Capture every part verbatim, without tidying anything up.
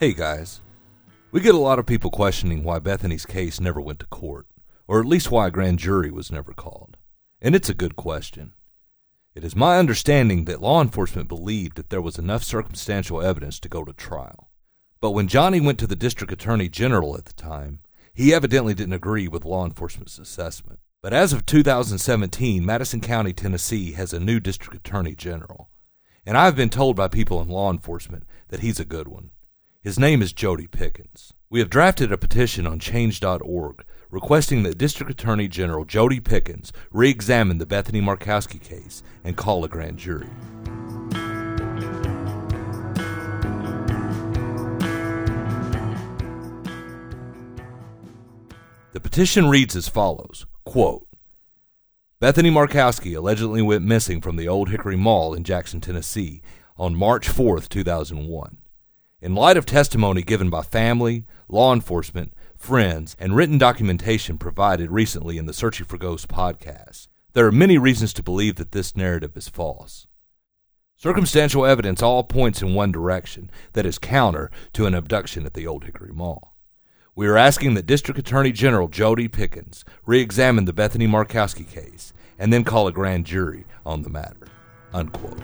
Hey guys, we get a lot of people questioning why Bethany's case never went to court, or at least why a grand jury was never called. And it's a good question. It is my understanding that law enforcement believed that there was enough circumstantial evidence to go to trial. But when Johnny went to the district attorney general at the time, he evidently didn't agree with law enforcement's assessment. But as of two thousand seventeen, Madison County, Tennessee has a new district attorney general. And I've been told by people in law enforcement that he's a good one. His name is Jody Pickens. We have drafted a petition on Change dot org requesting that District Attorney General Jody Pickens re-examine the Bethany Markowski case and call a grand jury. The petition reads as follows, quote, Bethany Markowski allegedly went missing from the Old Hickory Mall in Jackson, Tennessee on March fourth, two thousand one. In light of testimony given by family, law enforcement, friends, and written documentation provided recently in the Searching for Ghosts podcast, there are many reasons to believe that this narrative is false. Circumstantial evidence all points in one direction that is counter to an abduction at the Old Hickory Mall. We are asking that District Attorney General Jody Pickens re-examine the Bethany Markowski case and then call a grand jury on the matter, unquote.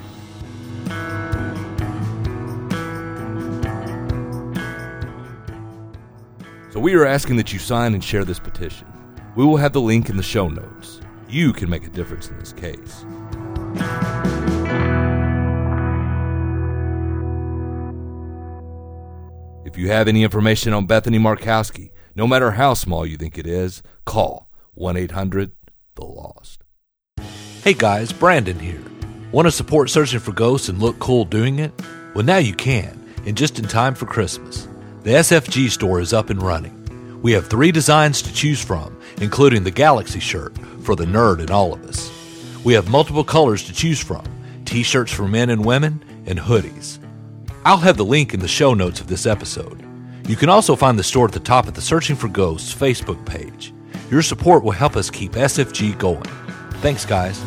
So we are asking that you sign and share this petition. We will have the link in the show notes. You can make a difference in this case. If you have any information on Bethany Markowski, no matter how small you think it is, call one eight hundred the lost. Hey guys, Brandon here. Want to support Searching for Ghosts and look cool doing it? Well, now you can, and just in time for Christmas. The S F G store is up and running. We have three designs to choose from, including the Galaxy shirt for the nerd in all of us. We have multiple colors to choose from, t-shirts for men and women, and hoodies. I'll have the link in the show notes of this episode. You can also find the store at the top of the Searching for Ghosts Facebook page. Your support will help us keep S F G going. Thanks, guys.